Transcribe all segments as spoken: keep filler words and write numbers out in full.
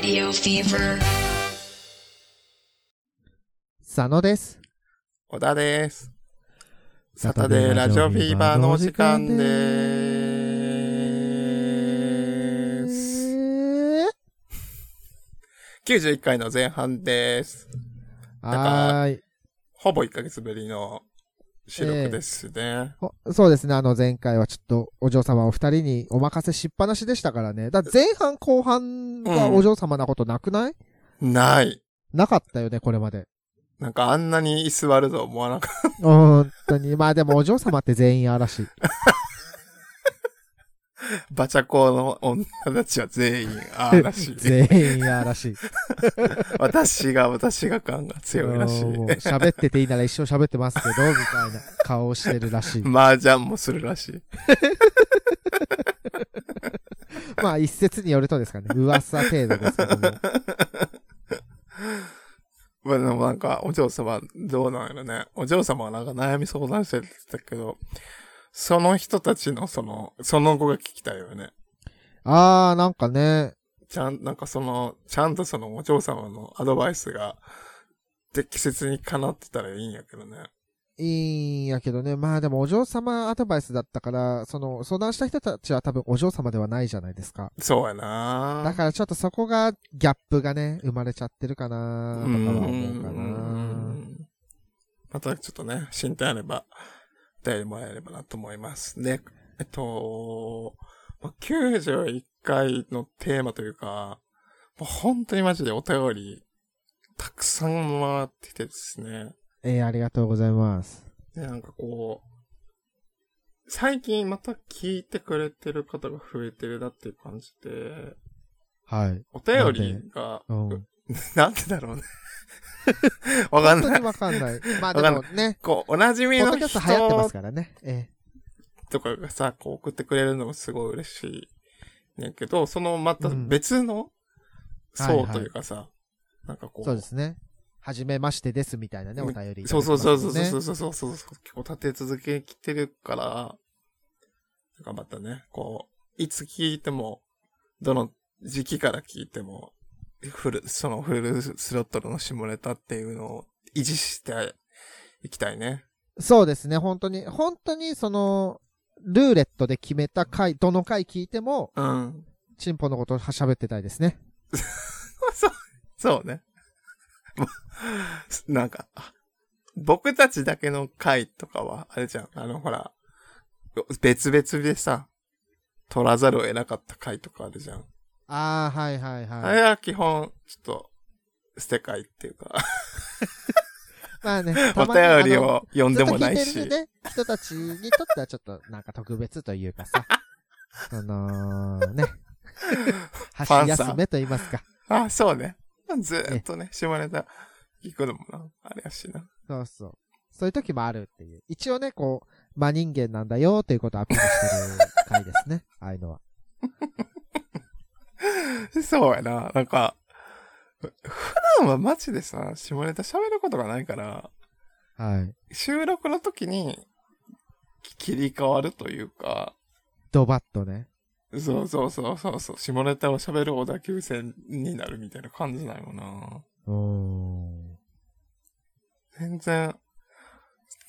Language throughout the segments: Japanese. Radio Fever 佐野です。小田です。サタデーラジオフィーバーのお時間でーす。きゅうじゅういっかいの前半です。はーい、ほぼいっかげつぶりの収録ですね、えー。そうですね。あの前回はちょっとお嬢様お二人にお任せしっぱなしでしたからね。だから前半後半はお嬢様なことなくない？うん、ない。なかったよね、これまで。なんかあんなに居座ると思わなかった。本当に。まあでもお嬢様って全員嵐。バチャコの女たちは全員嵐。全員嵐。私が、私が感が強いらしい。喋ってていいなら一生喋ってますけど、みたいな顔をしてるらしい。麻雀もするらしい。まあ一説によるとですかね。噂程度ですけども。まあでもなんかお嬢様どうなんやろね。お嬢様はなんか悩み相談してたけど、その人たちのその、その後が聞きたいよね。あー、なんかね。ちゃん、なんかその、ちゃんとそのお嬢様のアドバイスが、適切にかなってたらいいんやけどね。いいんやけどね。まあでもお嬢様アドバイスだったから、その、相談した人たちは多分お嬢様ではないじゃないですか。そうやな。だからちょっとそこが、ギャップがね、生まれちゃってるかなとかは思うかな。またちょっとね、進展あれば。でもらえればなと思います。で、えっと、きゅうじゅういっかいのテーマというか、もう本当にマジでお便り、たくさん回っててですね。えー、ありがとうございます。で、なんかこう、最近また聞いてくれてる方が増えてるなっていう感じで、はい。お便りが、うん、なんでだろうね。わかんない。わかんない。まあでもね、こう、おなじみの人とか流行ってますからね。ええ、とかがさ、こう送ってくれるのもすごい嬉しいねんけど、そのまた別の層というかさ、うんはいはい、なんかこう。そうですね。はじめましてですみたいなね、お便り、ね。そうそうそうそうそうそうそうそう。結構立て続けきてるから、なんかまたね、こう、いつ聞いても、どの時期から聞いても、フル、そのフルスロットルの下ネタっていうのを維持していきたいね。そうですね、本当に、本当にその、ルーレットで決めた回、どの回聞いても、うん。チンポのことを喋ってたいですね。そう、そうね。なんか、僕たちだけの回とかは、あれじゃん、あのほら、別々でさ、取らざるを得なかった回とかあるじゃん。ああ、はいはいはい。あれは基本、ちょっと、捨て会っていうか。まあね、お便りを読んでもないし。ずっと聞いてるね、人たちにとってはちょっと、なんか特別というかさ。あのーね。箸休めと言いますか。あ、そうね。ずっとね、下ネタ聞くのもな、あれやしな。そうそう。そういう時もあるっていう。一応ね、こう、真人間なんだよということをアピールしてる回ですね。ああいうのは。そうやな。なんか、普段はマジでさ、下ネタ喋ることがないから、はい。収録の時に、切り替わるというか。ドバッとね。そうそうそうそうそう。下ネタを喋る小田急線になるみたいな感じだよな。うん。全然、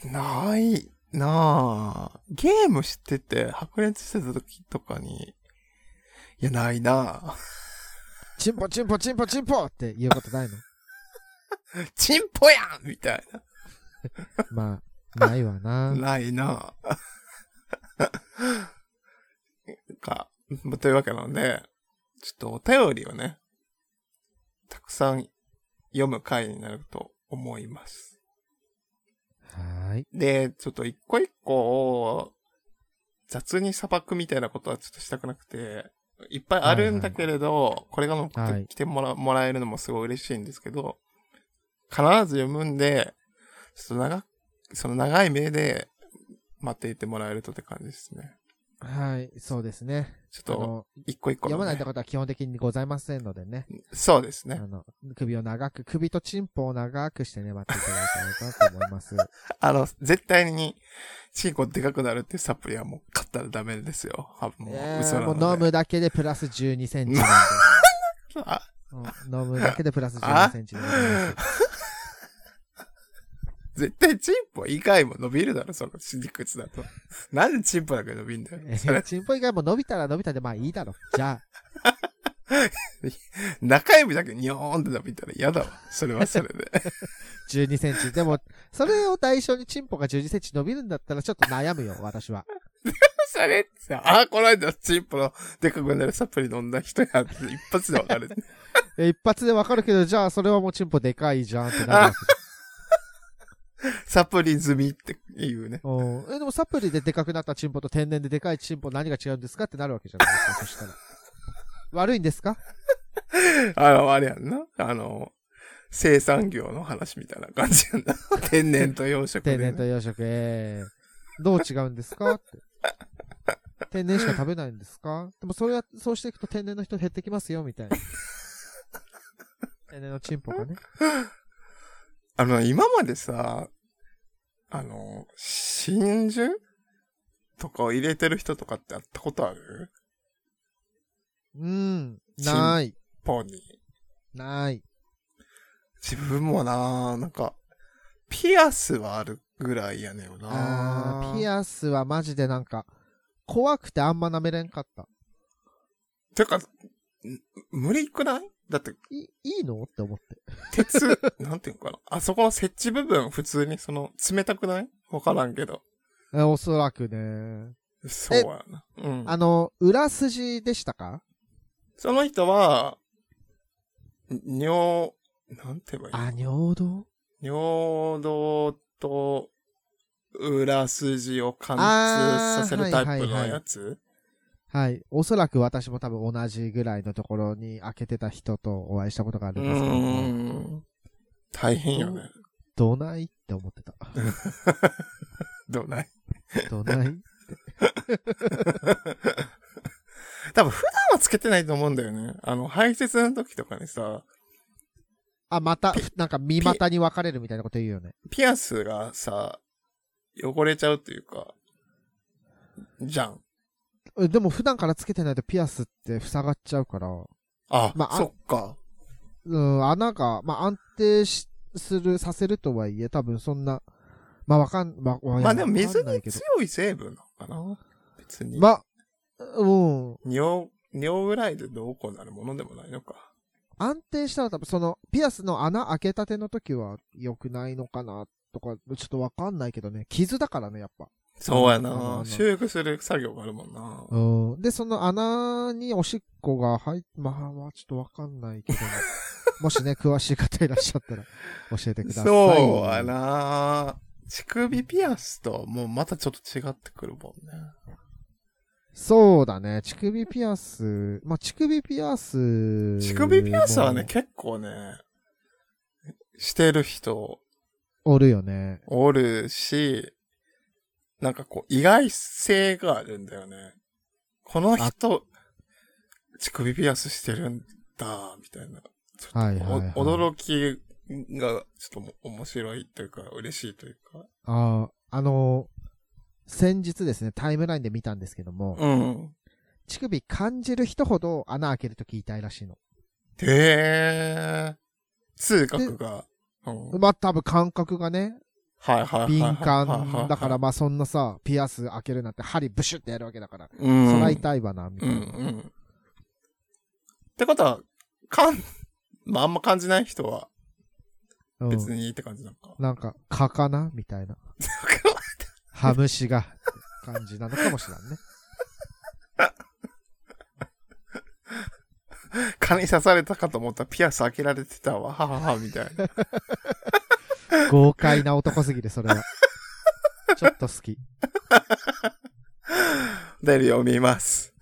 ないなぁ。ゲームしてて、白熱してた時とかに、いや、ないなぁ。チンポチンポチンポチンポって言うことないの？チンポやんみたいな。まあ、ないわなぁ。ないなぁ。か、というわけなので、ちょっとお便りをね、たくさん読む回になると思います。はい。で、ちょっと一個一個を雑に裁くみたいなことはちょっとしたくなくて、いっぱいあるんだけれど、はいはい、これが乗ってきても ら,、はい、もらえるのもすごい嬉しいんですけど、必ず読むんで、ちょっと長、その長い目で待っていてもらえるとって感じですね。はい、そうですね。ちょっと、一個一個、ね。読まないってことは基本的にございませんのでね。そうですね。あの、首を長く、首とチンポを長くしてね、待っていただければと思います。あの、絶対に、チンコでかくなるっていうサプリはもう買ったらダメですよ。もう、えー、嘘なので。もう飲むだけでプラスじゅうにセンチ。あ、飲むだけでプラスじゅうにセンチになります。絶対チンポ以外も伸びるだろ、その理屈だと。なんでチンポだけ伸びんだよ。チンポ以外も伸びたら伸びたでまあいいだろ。じゃあ。中指だけニョーンって伸びたら嫌だわ。それはそれで。じゅうにセンチ。でも、それを代償にチンポがじゅうにセンチ伸びるんだったらちょっと悩むよ、私は。それってさ、あ、この間チンポのでかくなるサプリ飲んだ人やって一発でわかる。一発でわかるけど、じゃあそれはもうチンポでかいじゃんってなる。サプリ済みって言うね。おえでもサプリででかくなったチンポと天然ででかいチンポ何が違うんですかってなるわけじゃないですか。そしたら悪いんですか？あのあれやんな、あの生産業の話みたいな感じやんな。天然と養殖で、ね、天然と養殖、えー、どう違うんですかって。天然しか食べないんですか？でもそれはそうしていくと天然の人減ってきますよみたいな。天然のチンポがね。あの、今までさ、あの、真珠とかを入れてる人とかって会ったことある？うん、ない。チンポに。ない。自分もな、なんか、ピアスはあるぐらいやねんよな。あ、ピアスはマジでなんか、怖くてあんま舐めれんかった。てか、無理くない？だっていいいのって思って。鉄なんていうのかな、あそこの設置部分普通にその冷たくない？わからんけど。え、おそらくね。そうやな。うん。あの裏筋でしたか？その人は尿なんて言えばいいの？あ、尿道？尿道と裏筋を貫通させるタイプのやつ。はいはいはい、はい。おそらく私も多分同じぐらいのところに開けてた人とお会いしたことがあるんですけど、ね、大変よね。どないって思ってた。どないどないって。多分普段はつけてないと思うんだよね。あの、排泄の時とかにさ。あ、また、なんか身股に分かれるみたいなこと言うよね。ピアスがさ、汚れちゃうというか、じゃん。でも普段からつけてないとピアスって塞がっちゃうから。あ、まあ、そっか。うん、穴が、まあ、安定し、する、させるとはいえ、多分そんな、まあ、わかん、まあ、まあ、でも水に強い成分なのかな？別に。ま、うん。尿、尿ぐらいでどうこうなるものでもないのか。安定したら多分その、ピアスの穴開けたての時は良くないのかな、とか、ちょっとわかんないけどね。傷だからね、やっぱ。そうやな、修復する作業があるもんな。うん。で、その穴におしっこが入っ、まあまあちょっとわかんないけど、もしね、詳しい方いらっしゃったら教えてください。そうやな、乳首ピアスともうまたちょっと違ってくるもんね。そうだね、乳首ピアス、まあ乳首ピアス。乳首ピアスはね、結構ね、してる人。おるよね。おるし、なんかこう、意外性があるんだよね。この人、乳首ピアスしてるんだ、みたいな。ちょっと、はいはいはい、驚きが、ちょっと面白いというか、嬉しいというか。ああ、あのー、先日ですね、タイムラインで見たんですけども、うん、乳首感じる人ほど穴開けるとき痛いらしいの。へぇー。痛覚が。うん、まあ、多分感覚がね、はいはいはいはい、敏感だから、まあそんなさ、ピアス開けるなんて針ブシュってやるわけだから、うん、そら痛いわなみたいな、うんうん、ってことはかん、まああんま感じない人は別にいいって感じなのか、うん、なんか蚊かなみたいなハムシが感じなのかもしれんね。蚊に刺されたかと思ったらピアス開けられてたわはははみたいな。豪快な男すぎる、それは。ちょっと好き。出るよ、見ます。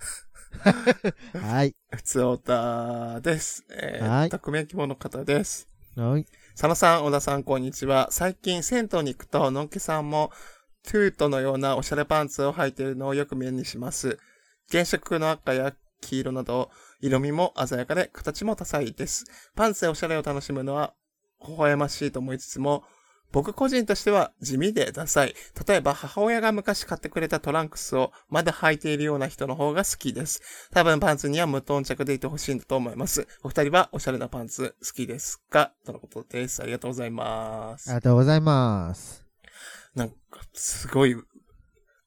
はい。ふつおたです。えー、はい。匿名希望の方です。はい。佐野さん、小田さん、こんにちは。最近、銭湯に行くと、のんけさんも、トゥートのようなおしゃれパンツを履いているのをよく目にします。原色の赤や黄色など、色味も鮮やかで、形も多彩です。パンツでおしゃれを楽しむのは、微笑ましいと思いつつも、僕個人としては地味でダサい。例えば母親が昔買ってくれたトランクスをまだ履いているような人の方が好きです。多分パンツには無頓着でいてほしいんだと思います。お二人はおしゃれなパンツ好きですか？とのことです。ありがとうございます。ありがとうございます。なんかすごい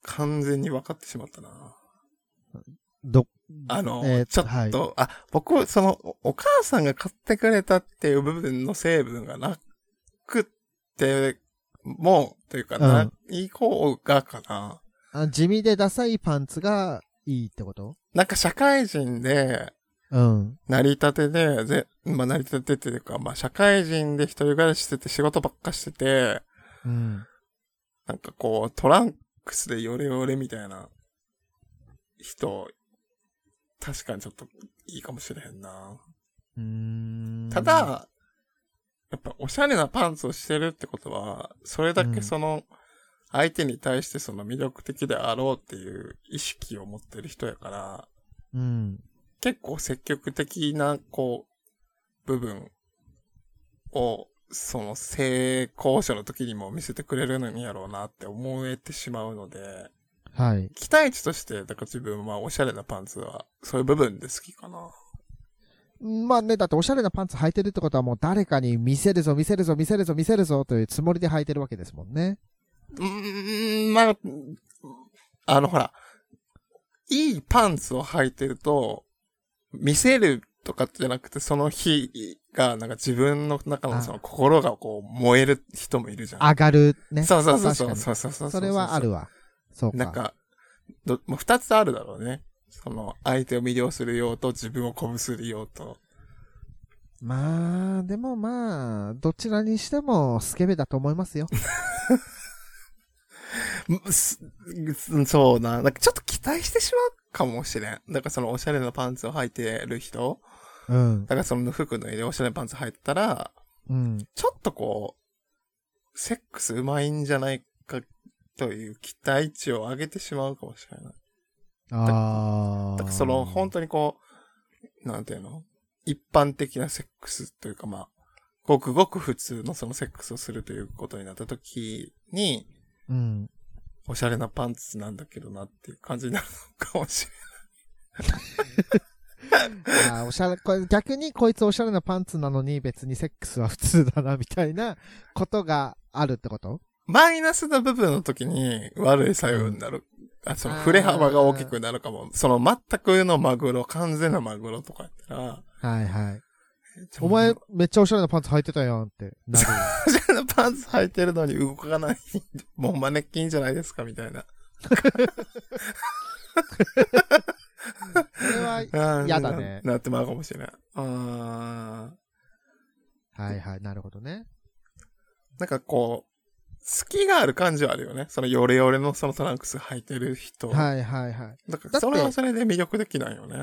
完全に分かってしまったな。ど、あの、えー、ちょっと、はい、あ、僕、その、お母さんが買ってくれたっていう部分の成分がなくって、もう、というか、うん、ない方がかな。あ、地味でダサいパンツがいいってこと？なんか社会人で、うん。成り立てで、ぜ、まあ、成り立てっていうか、まあ、社会人で一人暮らししてて仕事ばっかしてて、うん。なんかこう、トランクスでヨレヨレみたいな人、確かにちょっといいかもしれへんな。うーん。ただ、やっぱおしゃれなパンツをしてるってことは、それだけその、相手に対してその魅力的であろうっていう意識を持ってる人やから、うん、結構積極的な、こう、部分を、その性交渉の時にも見せてくれるのにやろうなって思えてしまうので、はい。期待値として、だから自分はおしゃれなパンツは、そういう部分で好きかな。まあね、だっておしゃれなパンツ履いてるってことはもう誰かに見せるぞ、見せるぞ、見せるぞ、見せるぞというつもりで履いてるわけですもんね。うーん、まあ、あのほら、いいパンツを履いてると、見せるとかじゃなくて、その日が、なんか自分の中のその心がこう燃える人もいるじゃん。上がるね。そうそうそうそうそうそうそう。それはあるわ。そうか。なんか、ど、まあ、二つあるだろうね。その、相手を魅了する用と、自分を鼓舞する用と。まあ、でもまあ、どちらにしても、スケベだと思いますよ。そうな。なんかちょっと期待してしまうかもしれん。だからその、おしゃれなパンツを履いてる人。うん。だからその、服脱いでおしゃれなパンツ履いてたら、うん。ちょっとこう、セックスうまいんじゃないか、という期待値を上げてしまうかもしれない。ああ。だからその本当にこう、なんていうの？一般的なセックスというかまあ、ごくごく普通のそのセックスをするということになったときに、うん。おしゃれなパンツなんだけどなっていう感じになるのかもしれない。ああ、おしゃれ、これ逆にこいつおしゃれなパンツなのに別にセックスは普通だなみたいなことがあるってこと？マイナスな部分の時に悪い作用になる。あ、その触れ幅が大きくなるかも。その全くのマグロ、完全なマグロとかやったら。はいはい。お前めっちゃおしゃれなパンツ履いてたやんってなる。おしゃれなパンツ履いてるのに動かない。もうマネキンじゃないですかみたいな。それは嫌だね。なってまうかもしれない。あー。はいはい、なるほどね。なんかこう、隙がある感じはあるよね。そのヨレヨレのそのトランクス履いてる人。はいはいはい。だからそれはそれで魅力的なんよね。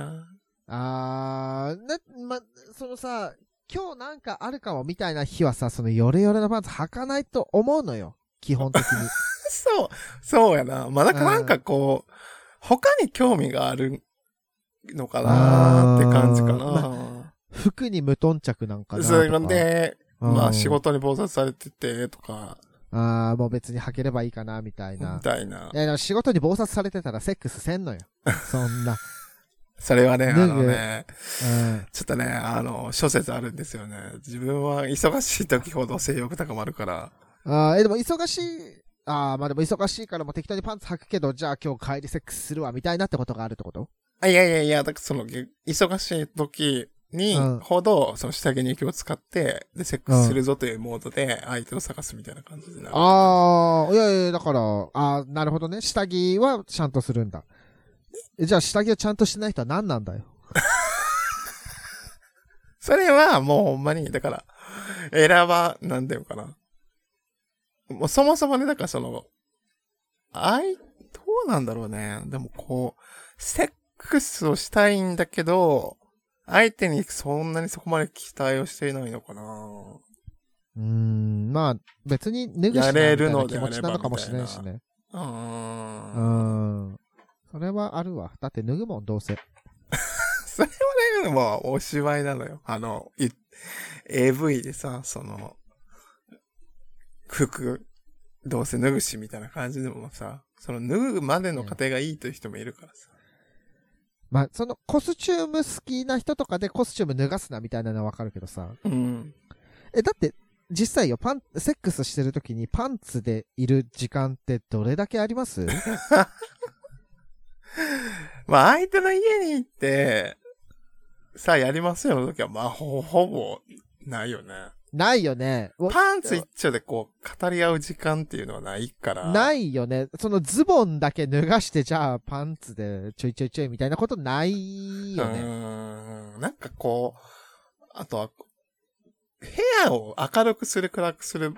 あー、ね、ま、そのさ、今日なんかあるかもみたいな日はさ、そのヨレヨレのパンツ履かないと思うのよ。基本的に。そう、そうやな。まあ、なんかなんかこう、他に興味があるのかなーって感じかな。まあ、服に無頓着なんかなとか。そういうので、まあ仕事に暴殺されててとか、ああ、もう別に履ければいいかな、みたいな。みたいな。いや、仕事に暴殺されてたらセックスせんのよ。そんな。それはね、あのね、うん、ちょっとね、あの、諸説あるんですよね。自分は忙しい時ほど性欲高まるから。ああ、え、でも忙しい、ああ、まあでも忙しいからもう適当にパンツ履くけど、じゃあ今日帰りセックスするわ、みたいなってことがあるってこと？あ、いやいやいや、だからその、忙しい時、に、ほど、うん、その下着に気を使って、で、セックスするぞというモードで、相手を探すみたいな感じになる。ああ、いやいや、だから、ああ、なるほどね。下着はちゃんとするんだ。じゃあ、下着をちゃんとしない人は何なんだよ。それは、もうほんまに、だから、選ば、なんていうかな。もうそもそもね、だからその、あい、どうなんだろうね。でもこう、セックスをしたいんだけど、相手にそんなにそこまで期待をしていないのかな。うーん、まあ別に脱ぐしかないみたいな気持ちなのかもしれないしね。うーん。うーん。それはあるわ。だって脱ぐもんどうせ。それはね、もうお芝居なのよ。あの、エーブイ でさ、その、服どうせ脱ぐしみたいな感じでもさ、その脱ぐまでの過程がいいという人もいるからさ、うん、まあそのコスチューム好きな人とかでコスチューム脱がすなみたいなのはわかるけどさ、うん、えだって実際よ、パンセックスしてる時にパンツでいる時間ってどれだけあります？まあ相手の家に行ってさあやりますよの時はまあ ほ, ほぼないよね。ないよね。パンツ一丁でこう語り合う時間っていうのはないから。ないよね。そのズボンだけ脱がしてじゃあパンツでちょいちょいちょいみたいなことないよね。うーん、なんかこうあとは部屋を明るくする暗くする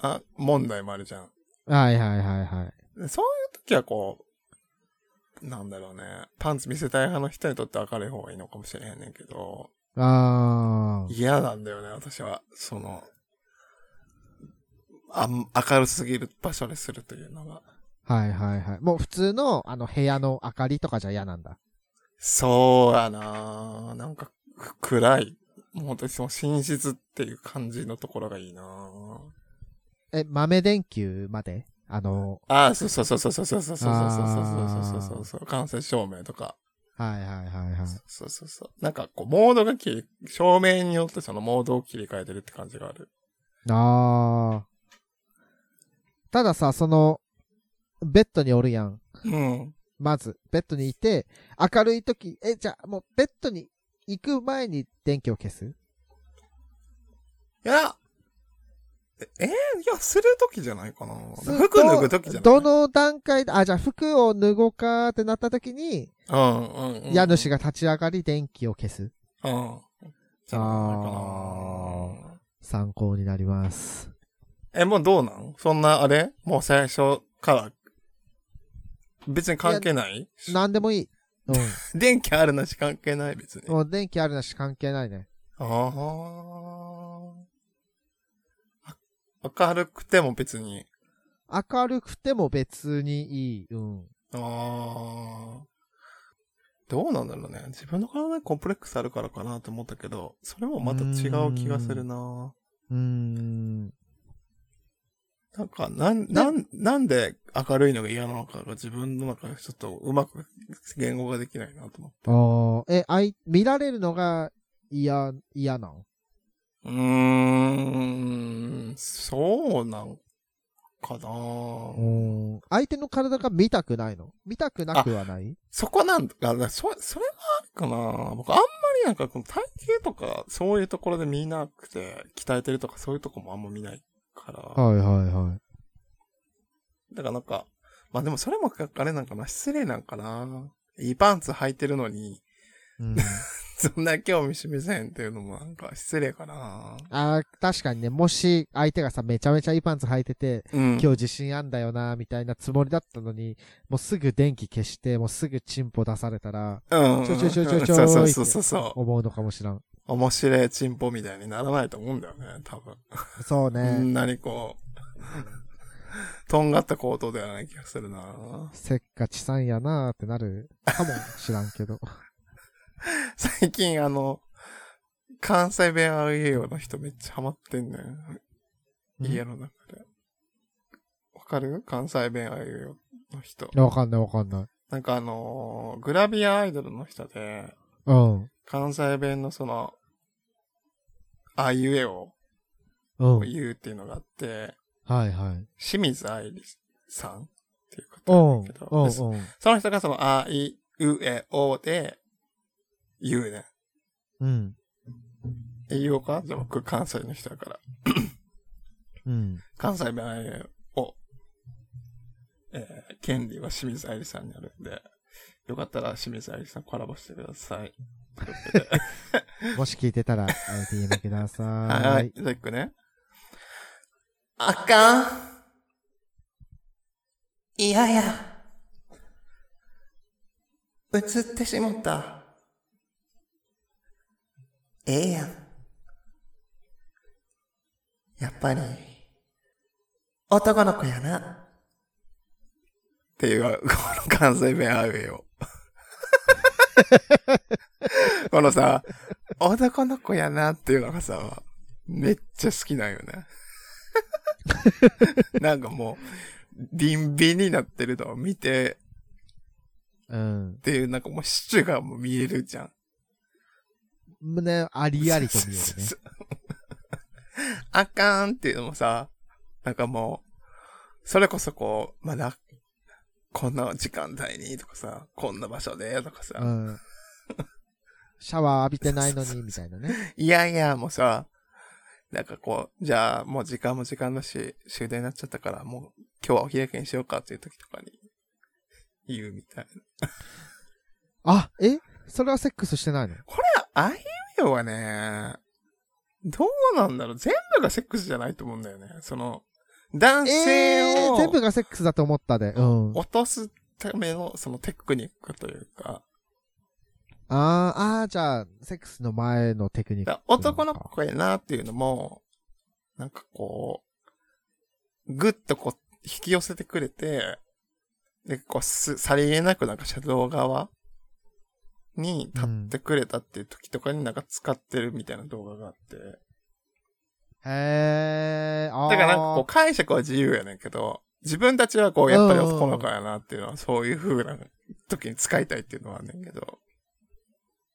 あ問題もあるじゃん。はいはいはいはい。そういう時はこうなんだろうね、パンツ見せたい派の人にとって明るい方がいいのかもしれへんねんけど。あー嫌なんだよね、私はそのあ明るすぎる場所にするというのが。はいはいはい。もう普通のあの部屋の明かりとかじゃ嫌なんだ。そうやな、なんか暗い。もう本当にその寝室っていう感じのところがいいな。え、豆電球まであのー、ああそうそうそうそうそうそうそうそうそうそうそう、間接照明とか。はいはいはいはい。そうそうそう。なんかこうモードが切り、照明によってそのモードを切り替えてるって感じがある。ああ。たださ、そのベッドにおるやん。うん。まずベッドにいて明るい時、えじゃあもうベッドに行く前に電気を消す？いや、えー、いやするときじゃないかな。服脱ぐときじゃない。どの段階で、あじゃあ服を脱ごうかってなったときに、うんうんうん、家主が立ち上がり電気を消す。うん。じゃないかな。参考になります。えもうどうなん？そんなあれ？もう最初から別に関係ない？なんでもいい。うん、電気あるなし関係ない別に。もう電気あるなし関係ないね。ああ。明るくても別に。明るくても別にいい。うん。ああ。どうなんだろうね。自分の体にコンプレックスあるからかなと思ったけど、それもまた違う気がするな。うーん。なんか、なん、なん、なんで明るいのが嫌なのかが自分の中でちょっとうまく言語ができないなと思って。ああ、え、あい、見られるのが嫌、嫌なの？うーん、そうなんかなぁ。相手の体が見たくないの？見たくなくはない？そこなんだ。そ、それはあるかなぁ。僕あんまりなんかこの体型とかそういうところで見なくて、鍛えてるとかそういうとこもあんま見ない。からはいはいはい。だからなんか、まあでもそれもあれなんかな、失礼なんかな。いいパンツ履いてるのに、うん、そんな興味示せへんっていうのもなんか失礼かな。あ確かにね、もし相手がさ、めちゃめちゃいいパンツ履いてて、うん、今日自信あんだよな、みたいなつもりだったのに、もうすぐ電気消して、もうすぐチンポ出されたら、うん、ちょちょちょちょちょって思うのかもしらん。面白いチンポみたいにならないと思うんだよね、多分。そうね。そんなにこう、とんがった行動ではない気がするな。せっかちさんやなーってなるかも知らんけど。最近あの、関西弁アウェイの人めっちゃハマってんねん。家の中で。わかる？関西弁アウェイの人。わかんないわかんない。なんかあのー、グラビアアイドルの人で、うん。関西弁のその、あいうえを言うっていうのがあって、はいはい。清水愛理さんっていう方なんだけど、おうおうおう、その人がそのあいうえおで言うね。うん。言おうか？じゃあ僕関西の人だから。うん。関西弁あいうえお、えー、権利は清水愛理さんにあるんで、よかったら清水愛理さんコラボしてください。もし聞いてたら ディーエム ください。はい、じゃあ行くね。あかん。いやや。映ってしもった。ええやん。やっぱり男の子やな。っていうこの関西弁アウェイを。このさ、男の子やなっていうのがさ、めっちゃ好きなんよね。なんかもう、ビンビンになってるのを見て、うん。っていう、なんかもうシチューがもう見えるじゃん。もうね、ありありと見えるね。あかんっていうのもさ、なんかもう、それこそこう、まだ、こんな時間帯にとかさ、こんな場所でとかさ、うん、シャワー浴びてないのにみたいなね。いやいや、もうさ、なんかこう、じゃあもう時間も時間だし、終電になっちゃったから、もう今日はお開きにしようかっていう時とかに言うみたいな。あ、え？それはセックスしてないの？これ、あいうえおはね、どうなんだろう？全部がセックスじゃないと思うんだよね。その、男性を、全部がセックスだと思ったで、うん、落とすためのそのテクニックというか、あーあーじゃあセックスの前のテクニック、男の子やなっていうのもなんかこうグッとこう引き寄せてくれて、でこうすさりげなくなんか車道側に立ってくれたっていう時とかになんか使ってるみたいな動画があって。へー、あー。だからなんかこう解釈は自由やねんけど、自分たちはこうやっぱり男の子やなっていうのは、そういう風な時に使いたいっていうのはあんねんけど。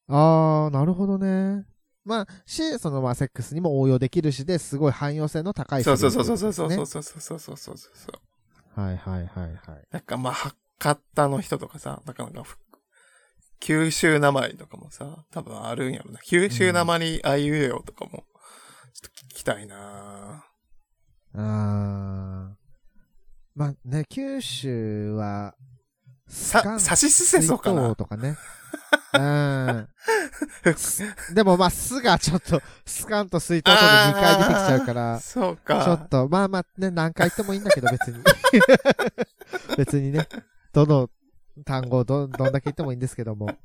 あー、なるほどね。まあ、し、そのまあセックスにも応用できるしで、すごい汎用性の高い、ね。そうそうそうそうそうそうそうそうそうそうそうそう。はいはいはいはい。なんかまあ、博多の人とかさ、なかなか九州なまりとかもさ、多分あるんやろな。九州なまりあいうえおとかも。ちょっと聞きたいなぁ。あー。まあね、九州は、さ、さしすせそかなとかね。うん。でもまあ、すがちょっと、すかんと水筒とでにかい出てきちゃうから、そうか。ちょっと、まあまあね、何回言ってもいいんだけど、別に。別にね、どの単語をど、どんだけ言ってもいいんですけども。っ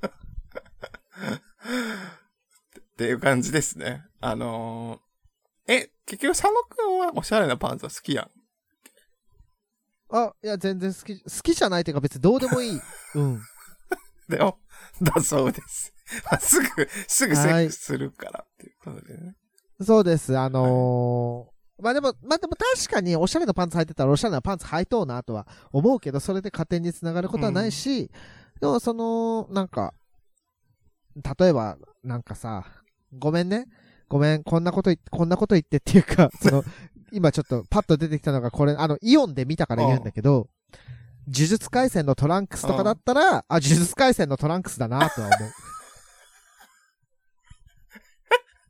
ていう感じですね。あのー、え、結局佐野くんはおしゃれなパンツは好きやん。あ、いや全然好き、好きじゃないというか別にどうでもいい。うん。でも、だそうです。すぐ、すぐセックスするからっていうことでね。そうです。あのーはい、まあでも、まあでも確かにおしゃれなパンツ履いてたらおしゃれなパンツ履いとうなとは思うけど、それで加点につながることはないし、うん、でもその、なんか、例えば、なんかさ、ごめんね。ごめん、こんなこと言って、こんなこと言ってっていうか、その、今ちょっとパッと出てきたのがこれ、あの、イオンで見たから言うんだけど、呪術廻戦のトランクスとかだったら、あ、呪術廻戦のトランクスだなとは思う。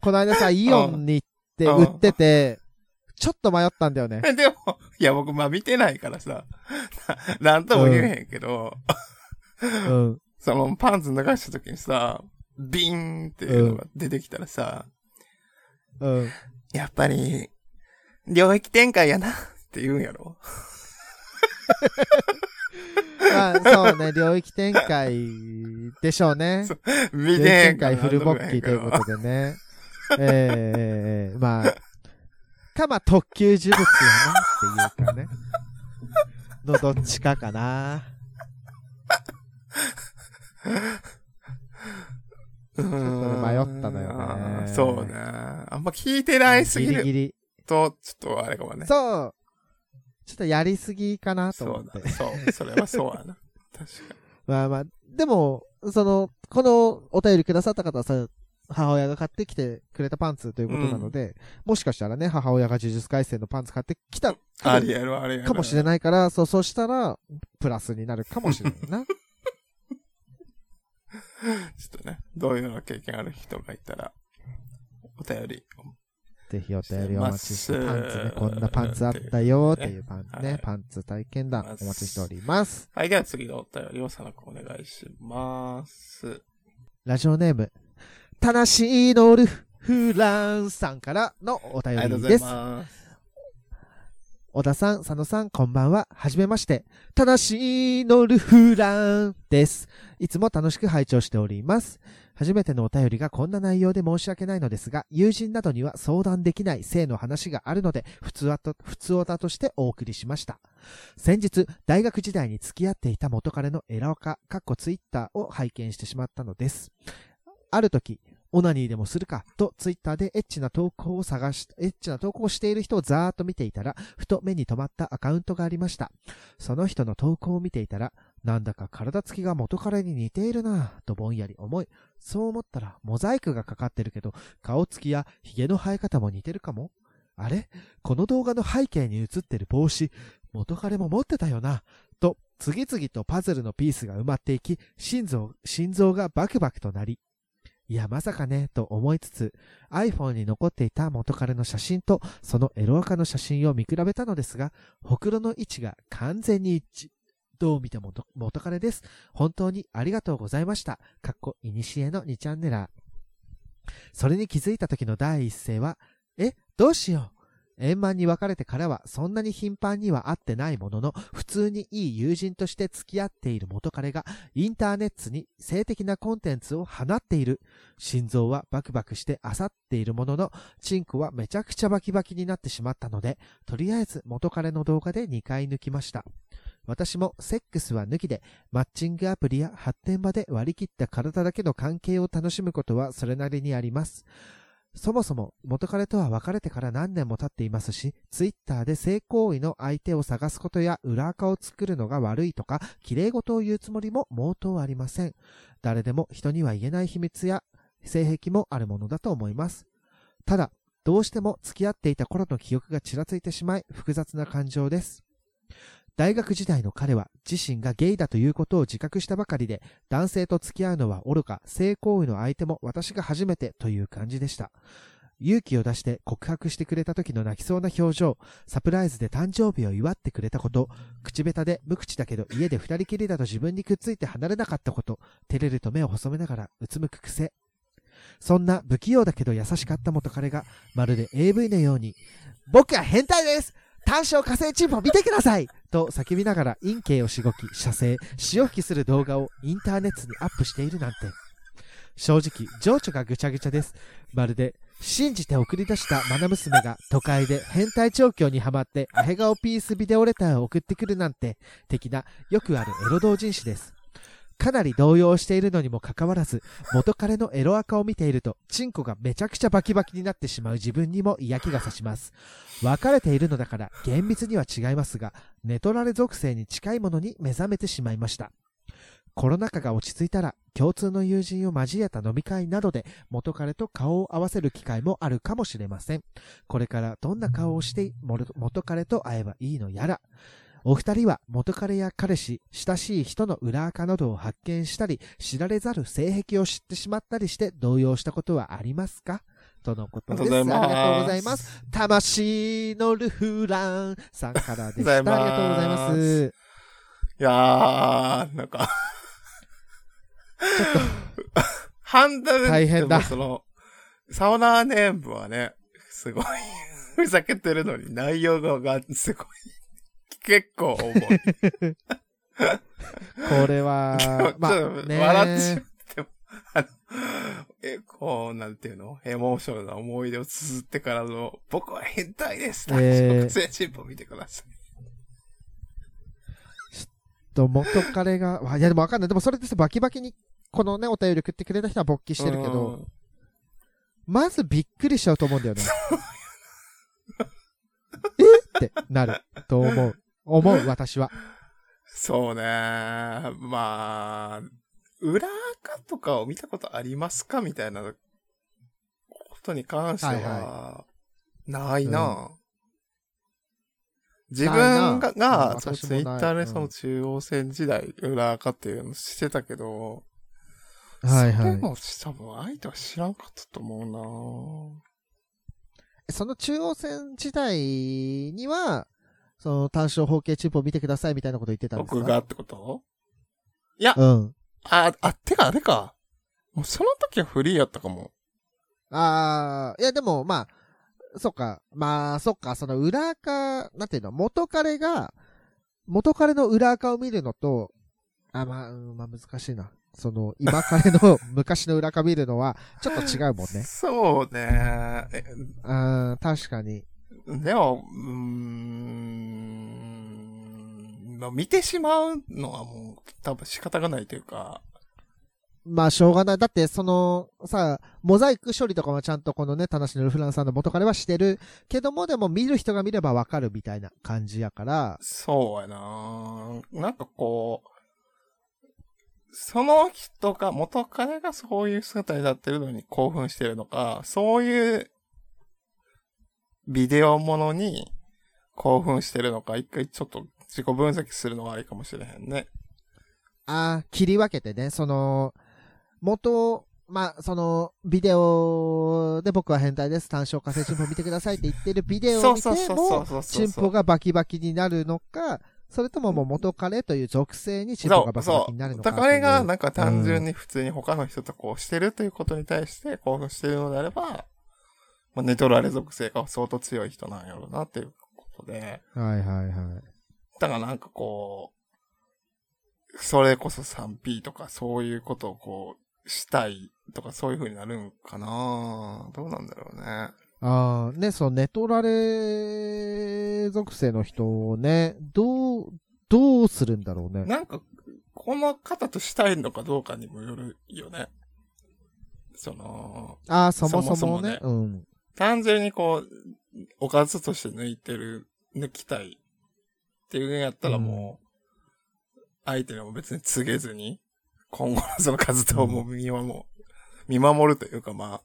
この間さ、イオンに行って売ってて、ちょっと迷ったんだよね。でも、いや僕まあ見てないからさ、な、なんとも言えへんけど、うんうん、そのパンツ脱がした時にさ、ビーンっていうのが出てきたらさ、うんうん、やっぱり、領域展開やなって言うんやろ。まあ、そうね、領域展開でしょうね。領域展開フルボッキーということでね。えー、まあ、かま特級呪物やなっていうかね。のどっちかかな。ちょっと迷ったのよね。そうね。あんま聞いてないすぎると、ギリギリとちょっとあれかもね。そう。ちょっとやりすぎかなと思って。そうだ、そう。それはそうやな。確かに。まあまあ、でも、その、このお便りくださった方はさ、母親が買ってきてくれたパンツということなので、うん、もしかしたらね、母親が呪術廻戦のパンツ買ってきたありやろありやろかもしれないから、そう、そうしたら、プラスになるかもしれないな。ちょっとね、どういうような経験ある人がいたら、お便り。ぜひお便りお待ちして、パンツね、こんなパンツあったよっていうパンツね、はい、パンツ体験談お待ちしております。はい、では次のお便りを佐野くんお願いします。ラジオネーム、タナシーノルフランさんからのお便りです。ありがとうございます。小田さん、佐野さん、こんばんは。はじめまして。ただしのルフランです。いつも楽しく拝聴しております。初めてのお便りがこんな内容で申し訳ないのですが、友人などには相談できない性の話があるので、普通と、普通オタとしてお送りしました。先日、大学時代に付き合っていた元彼のエロアカ、かっこツイッターを拝見してしまったのです。ある時、オナニーでもするかとツイッターでエッチな投稿を探し、エッチな投稿をしている人をざーっと見ていたら、ふと目に留まったアカウントがありました。その人の投稿を見ていたら、なんだか体つきが元彼に似ているなぁとぼんやり思い、そう思ったらモザイクがかかってるけど、顔つきや髭の生え方も似てるかも。あれ？この動画の背景に映ってる帽子、元彼も持ってたよなと、次々とパズルのピースが埋まっていき、心臓、心臓がバクバクとなり、いやまさかねと思いつつ iPhone に残っていた元彼の写真とそのエロアカの写真を見比べたのですが、ほくろの位置が完全に一致。どう見ても元彼です。本当にありがとうございました。かっこいにしえのにチャンネラー。それに気づいた時の第一声は、え、どうしよう。円満に別れてからはそんなに頻繁には会ってないものの、普通にいい友人として付き合っている元彼がインターネットに性的なコンテンツを放っている。心臓はバクバクしてあさっているものの、チンコはめちゃくちゃバキバキになってしまったので、とりあえず元彼の動画でにかい抜きました。私もセックスは抜きで、マッチングアプリや発展場で割り切った体だけの関係を楽しむことはそれなりにあります。そもそも元彼とは別れてから何年も経っていますし、ツイッターで性行為の相手を探すことや裏垢を作るのが悪いとか、綺麗事を言うつもりも毛頭ありません。誰でも人には言えない秘密や性癖もあるものだと思います。ただ、どうしても付き合っていた頃の記憶がちらついてしまい、複雑な感情です。大学時代の彼は自身がゲイだということを自覚したばかりで、男性と付き合うのはおろか、性行為の相手も私が初めてという感じでした。勇気を出して告白してくれた時の泣きそうな表情、サプライズで誕生日を祝ってくれたこと、口下手で無口だけど家で二人きりだと自分にくっついて離れなかったこと、照れると目を細めながらうつむく癖。そんな不器用だけど優しかった元彼が、まるで エーブイ のように、僕は変態です！単勝火星チンポ見てくださいと叫びながら陰茎をしごき、射精、潮吹きする動画をインターネットにアップしているなんて。正直、情緒がぐちゃぐちゃです。まるで、信じて送り出した愛娘が都会で変態調教にハマってアヘ顔ピースビデオレターを送ってくるなんて、的なよくあるエロ同人誌です。かなり動揺しているのにもかかわらず、元彼のエロアカを見ていると、チンコがめちゃくちゃバキバキになってしまう自分にも嫌気がさします。別れているのだから厳密には違いますが、寝取られ属性に近いものに目覚めてしまいました。コロナ禍が落ち着いたら、共通の友人を交えた飲み会などで元彼と顔を合わせる機会もあるかもしれません。これからどんな顔をして元彼と会えばいいのやら。お二人は元彼や彼氏、親しい人の裏垢などを発見したり、知られざる性癖を知ってしまったりして動揺したことはありますか？とのことです。ありがとうございます。魂のルフランさんからでした。ありがとうございます。いやー、なんか。ちょっと。判断大変だ。その、サウナーネームはね、すごい、ふざけてるのに内容がすごい。結構重いこれは、まあ、ちょっと笑ってしまっても、あの、え、こう、なんていうの？エモーショナルな思い出を綴ってからの、僕は変態です。単勝火星チンポ見てください。ちょっと元彼が、いやでもわかんない。でもそれですバキバキに、このね、お便り送ってくれた人は勃起してるけど、まずびっくりしちゃうと思うんだよね。えってなると思う。思う、私は。そうね。まあ、裏垢とかを見たことありますかみたいなことに関しては、はいはい、ないな、うん、自分が、が、うん、そのツイッターでその中央線時代、うん、裏垢っていうのしてたけど、はいはい。それも多分相手は知らんかったと思うな。その中央線時代には、その単勝方形チンポを見てくださいみたいなこと言ってたんですか？僕がってこと？いや、うん。あ、あ、てかあれか。もうその時はフリーやったかも。あー、いやでもまあ、そっか、まあそっか、その裏垢、なんていうの、元彼が、元彼の裏垢を見るのと、あ、まあ、まあ難しいな。その、今彼の昔の裏垢見るのは、ちょっと違うもんね。そうね。うん、確かに。でも、うーん、まあ、見てしまうのはもう多分仕方がないというか、まあしょうがない。だってそのさ、モザイク処理とかもちゃんとこのね、田無のルフランさんの元彼はしてるけども、でも見る人が見ればわかるみたいな感じやから。そうやな。なんかこう、その人が、元彼がそういう姿になってるのに興奮してるのか、そういうビデオものに興奮してるのか、一回ちょっと自己分析するのがいいかもしれへんね。ああ、切り分けてね、その、元、まあ、その、ビデオで僕は変態です。単焦火星チンポ見てくださいって言ってるビデオを見ても、チンポがバキバキになるのか、それとももう元彼という属性にチンポがバキバキになるのか。元彼がなんか単純に普通に他の人とこうしてるということに対して興奮してるのであれば、まあ、寝取られ属性が相当強い人なんやろうなっていうことで。はいはいはい。だからなんかこう、それこそ スリーピー とかそういうことをこうしたいとかそういう風になるんかな。どうなんだろうね。ああ、ね、その寝取られ属性の人をね、どうどうするんだろうね。なんかこの方としたいのかどうかにもよるよね。そのああ、そもそもね、うん、単純にこうおかずとして抜いてる抜きたいっていうのやったらもう。うん、相手にも別に告げずに、今後のその活動も見守、見守るというか、まあ、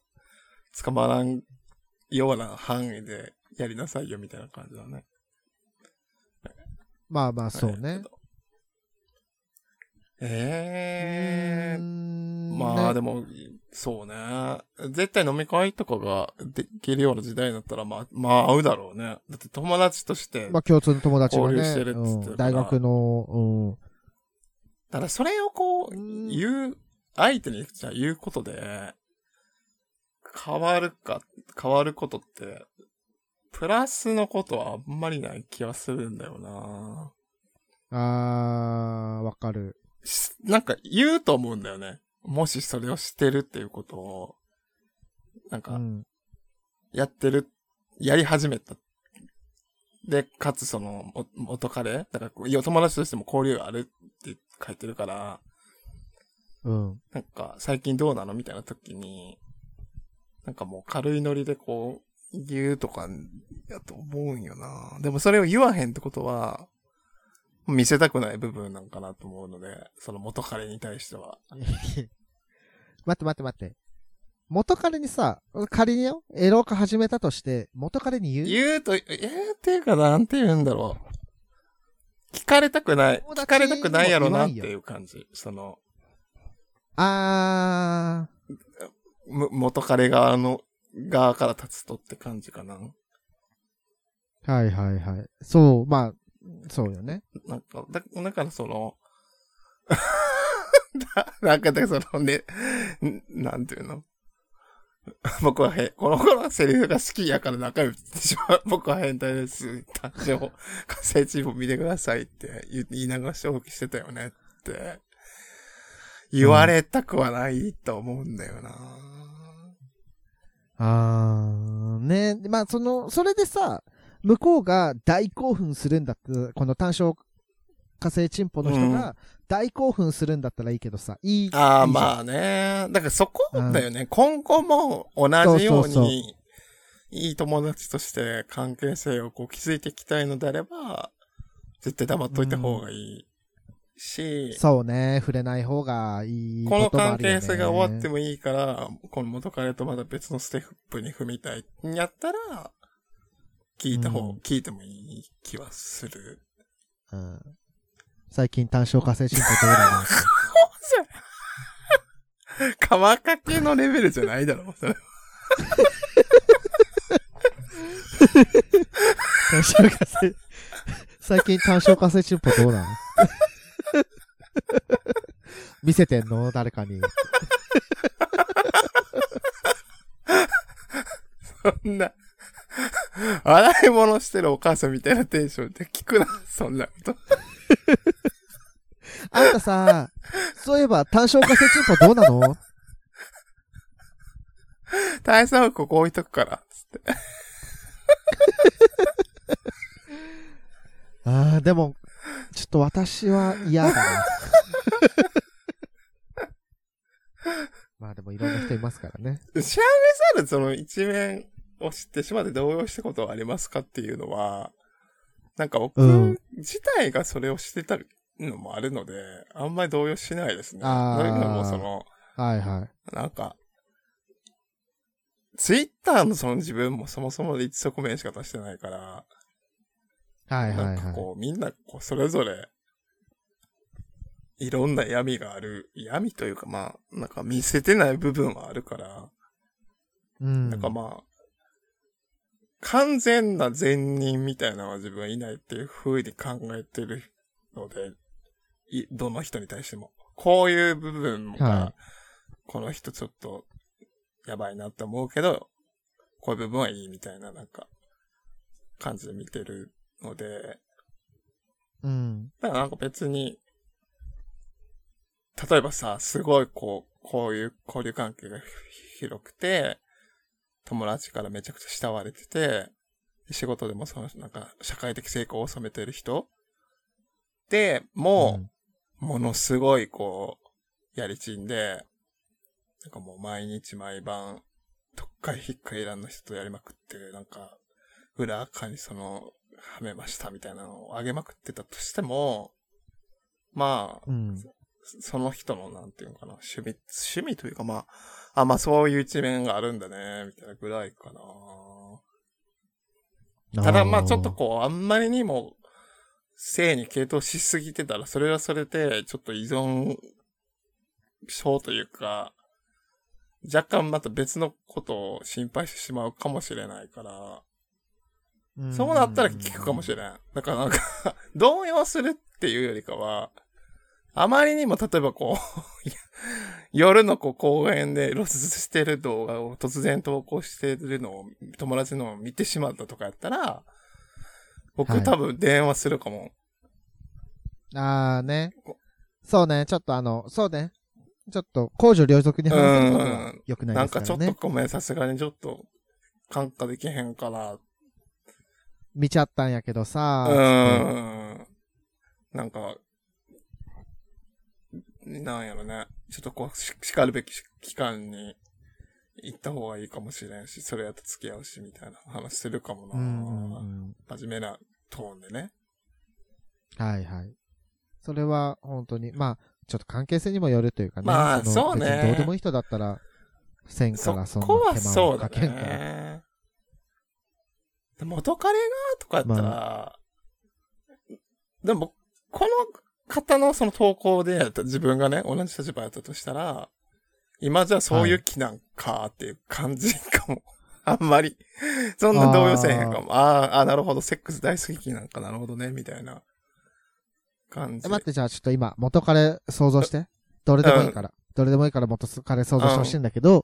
捕まらんような範囲でやりなさいよみたいな感じだね。まあまあ、そうね。ええー、まあでも、そうね。絶対飲み会とかができるような時代だったら、まあ、まあ合うだろうね。だって友達として。まあ共通の友達がね。交流してるって言ってるから、うん、大学の、うん、ただそれをこう、言う、相手にじゃ言うことで、変わるか、変わることって、プラスのことはあんまりない気はするんだよな。あー、わかる。なんか言うと思うんだよね。もしそれをしてるっていうことを、なんか、やってる、うん、やり始めた。で、かつその、元彼だから、お友達としても交流があるって書いてるから、うん。なんか、最近どうなのみたいな時に、なんかもう軽いノリでこう、言うとか、やと思うんよな。でもそれを言わへんってことは、見せたくない部分なんかなと思うので、その元彼に対しては。待って待って待って。元彼にさ、仮によ、エロ化始めたとして、元彼に言う言うと、えー、っていうかなんて言うんだろう。聞かれたくない。聞かれたくないやろなっていう感じ。その。あー。元彼側の、側から立つとって感じかな。はいはいはい。そう、まあ、そうよね。なんか、だ, だからその、なんかだからそのね、なんていうの僕はへ、この頃はセリフが好きやから仲良くしてしまう。僕は変態です。単焦火星チンポ見てくださいって言いながら消費してたよねって、言われたくはないと思うんだよな。うん、あー、ね。まあその、それでさ、向こうが大興奮するんだって、この単焦火星チンポの人が大興奮するんだったらいいけどさ、うん、いい。ああ、まあね。だからそこだよね。今後も同じように、そうそうそう、いい友達として関係性をこう築いていきたいのであれば、絶対黙っといた方がいいし。うん、そうね。触れない方がいいこともあるよね。この関係性が終わってもいいから、この元彼とまた別のステップに踏みたいにやったら、聞いた方、うん、聞いてもいい気はする。うん、最近単焦火星チンポどうだろう。川かけのレベルじゃないだろそれ。単焦火星、最近単焦火星チンポどうだろう。見せてんの誰かに。そんな。洗い物してるお母さんみたいなテンションって聞くな、そんなこと。あんたさ、そういえば単焦火星チンポどうなの？体操服ここ置いとくから、つって。ああ、でも、ちょっと私は嫌だな。あでもいろんな人いますからね。知られざるその一面を知ってしまって動揺したことはありますかっていうのは、なんか僕自体がそれをしてたのもあるので、うん、あんまり動揺しないですね。ああ。というのもその、はいはい。なんか、ツイッターのその自分もそもそも一側面しか出してないから、はいはいはい。なんかこうみんなこうそれぞれ、いろんな闇がある、闇というかまあ、なんか見せてない部分はあるから、うん。なんかまあ、完全な善人みたいなのは自分はいないっていう風に考えてるので、い、どの人に対しても。こういう部分が、はい、この人ちょっと、やばいなって思うけど、こういう部分はいいみたいな、なんか、感じで見てるので、うん。だからなんか別に、例えばさ、すごいこう、こういう交流関係が広くて、友達からめちゃくちゃ慕われてて、仕事でもその、なんか、社会的成功を収めてる人で、もう、ものすごいこう、やりちんで、なんかもう毎日毎晩、どっかひっかいらんの人とやりまくって、なんか、裏垢にその、はめましたみたいなのをあげまくってたとしても、まあ、うんその人の、なんていうのかな、趣味、趣味というか、まあ、あ、まあそういう一面があるんだね、みたいなぐらいかな。ただまあちょっとこう、あんまりにも、性に傾倒しすぎてたら、それはそれで、ちょっと依存症というか、若干また別のことを心配してしまうかもしれないから、うんそうなったら効くかもしれん。だからなんか、動揺するっていうよりかは、あまりにも例えばこう夜のこう公園で露出してる動画を突然投稿してるのを友達のを見てしまったとかやったら僕、はい、多分電話するかも。ああね。そうね。ちょっとあのそうね。ちょっと公序良俗に話すのが良くないですからね。なんかちょっとごめんさすがにちょっと感化できへんから見ちゃったんやけどさ。うん。なんか。なんやろね。ちょっとこう、叱るべき期間に行った方がいいかもしれんし、それやと付き合うし、みたいな話するかもな。うん真面目なトーンでね。はいはい。それは本当に、まあ、ちょっと関係性にもよるというかね。まあ、そ, そうね。どうでもいい人だったら、せんからそんな手間をかけんから。そこはそうだね。元彼がとかやったら、まあ、でも、この、方のその投稿で自分がね同じ立場やったとしたら今じゃそういう気なんかっていう感じかも、はい、あんまりそんな動揺せえへんかもあーあーなるほどセックス大好き気なんかなるほどねみたいな感じ。待ってじゃあちょっと今元彼想像してどれでもいいから、うん、どれでもいいから元彼想像してほしいんだけど、うん、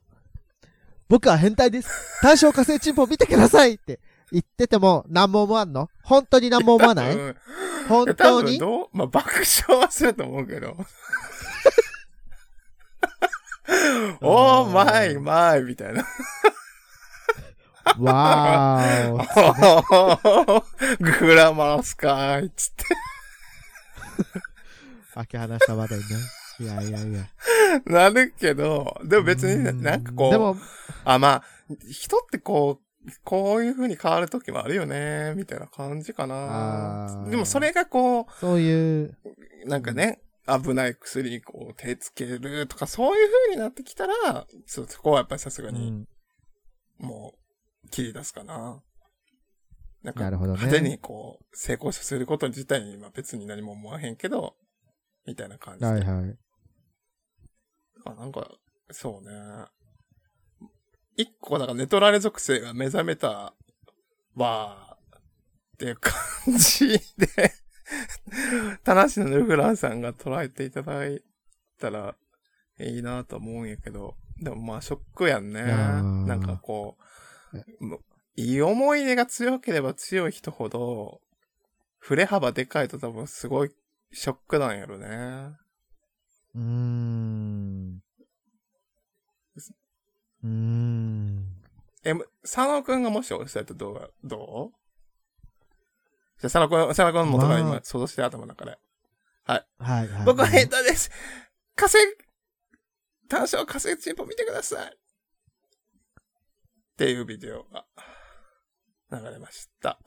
僕は変態です単小火星チンポ見てくださいって言ってても何も思わんの本当に何も思わない本当にどうまあ、爆笑はすると思うけど。おーまいまいみたいな。わーおーグラマラスかーいっつって。明け放した話題ね。いやいやいや。なるけど、でも別になんかこう、でもあ、まあ、人ってこう、こういう風に変わるときもあるよね、みたいな感じかな。でもそれがこう、そういう、なんかね、危ない薬にこう手つけるとか、そういう風になってきたら、そこはやっぱりさすがに、もう、切り出すかな。なんか、派手にこう、成功すること自体には別に何も思わへんけど、みたいな感じで。はいはい。あ、なんか、そうね。一個、なんか、ネトラレ属性が目覚めた、わー、っていう感じで、田無のルフランさんが捉えていただいたら、いいなと思うんやけど、でもまあ、ショックやんね。なんかこう、いい思い出が強ければ強い人ほど、触れ幅でかいと多分すごいショックなんやろね。うーん。うーん。え、佐野くんがもしおっしゃった動画、どう？じゃあ佐野くん、佐野くんの元から今、想像して頭の中で。はい。はい、はい。僕は変態です。火星、単車を稼ぐチンポ見てくださいっていうビデオが流れました。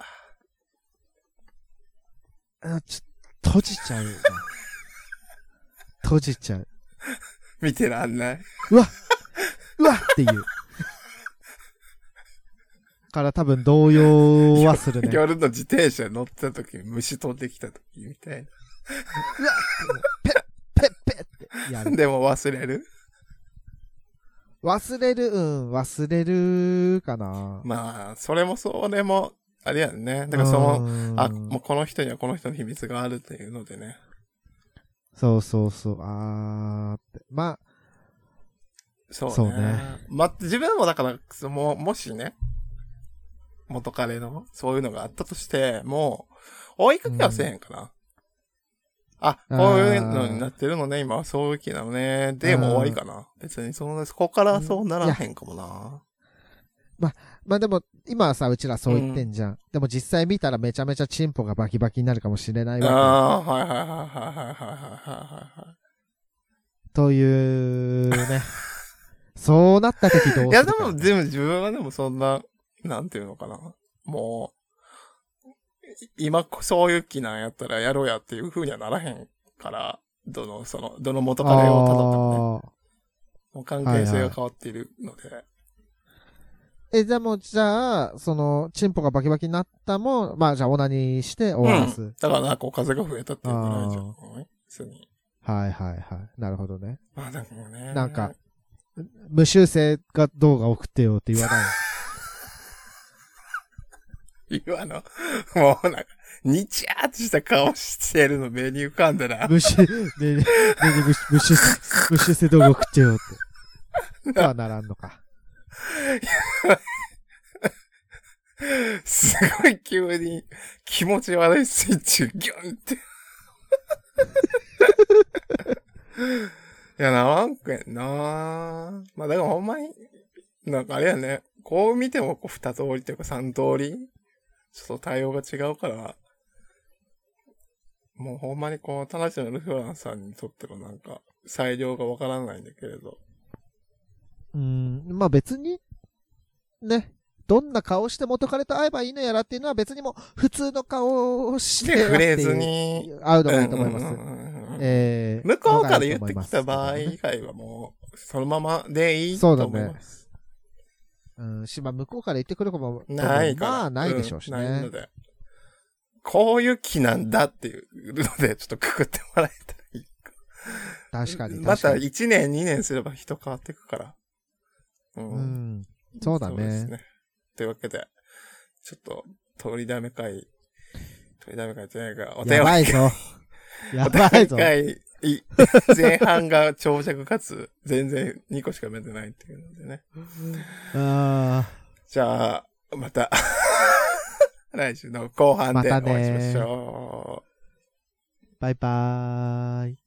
あ、ちょっと閉じちゃう閉じちゃう見てらんない、うわうわっていうから多分動揺はするね。夜の自転車乗った時に虫飛んできた時みたいなうわペッペッペッってやる。でも忘れる忘れるうん忘れるかな。まあそれもそれもあれやんね。だからそのあもうこの人にはこの人の秘密があるっていうのでね。そうそうそうあーってまあそう ね, そうねまあ自分もだからももしね元彼のそういうのがあったとしてもう追いかけはせえへんかな。うんあ、こういうのになってるのね、今はそういう気なのね。でも終わりかな。別にその、ここからそうならへんかもな。ま、まあでも、今はさ、うちらそう言ってんじゃん。うん、でも実際見たらめちゃめちゃチンポがバキバキになるかもしれないわけ。ああ、はいはいはいはいはいはいはい。というね。そうなった時どうするか。いやでも、でも自分はでもそんな、なんていうのかな。もう、今、そういう気なんやったらやろうやっていう風にはならへんから、どの、その、どの元彼を辿ってもね。もう関係性が変わっているので。はいはい、え、でも、じゃあ、その、チンポがバキバキになったも、まあ、じゃあ、オナニーして終わらす。うん、だから、なんか、風が増えたっていうぐらいじゃん。はいはいはい。なるほどね。まあ、なんかね。なんか、無修正が動画送ってよって言わない。今の、もうなんか、にちゃーっとした顔してるの目に浮かんだな。無視、ねえ、ねえ、無視、無視、無視して動画送っちゃおうって。とはならんのか。すごい急に気持ち悪いスイッチギュンって。いや、ならんけんな。まあ、だからほんまに、なんかあれやね、こう見てもこう二通りというか三通りちょっと対応が違うから、もうほんまにこの田中のルフランさんにとってのなんか、裁量がわからないんだけれど。うーん、まあ別に、ね、どんな顔して元彼と会えばいいのやらっていうのは別にもう普通の顔をして触れずに会うのがいいと思います。えー、向こうから言ってきた場合以外はもう、そのままでいいと思います。うん、しまあ、向こうから言ってくるかもないから、まあ、ないでしょうしね、うん。ないので。こういう気なんだっていうので、ちょっとくくってもらえたらいいか。確かに。またいちねん、にねんすれば人変わっていくから。うん。うん、そうだね。そうですね。というわけで、ちょっと、取りだめ会、取りだめ会じゃないか、お手紙会。やばいぞ。やばいぞ。お手紙会、前半が長尺かつ、全然にこしか見てないっていうのでね。あじゃあ、また、来週の後半でお会いしましょう。またねー。バイバーイ。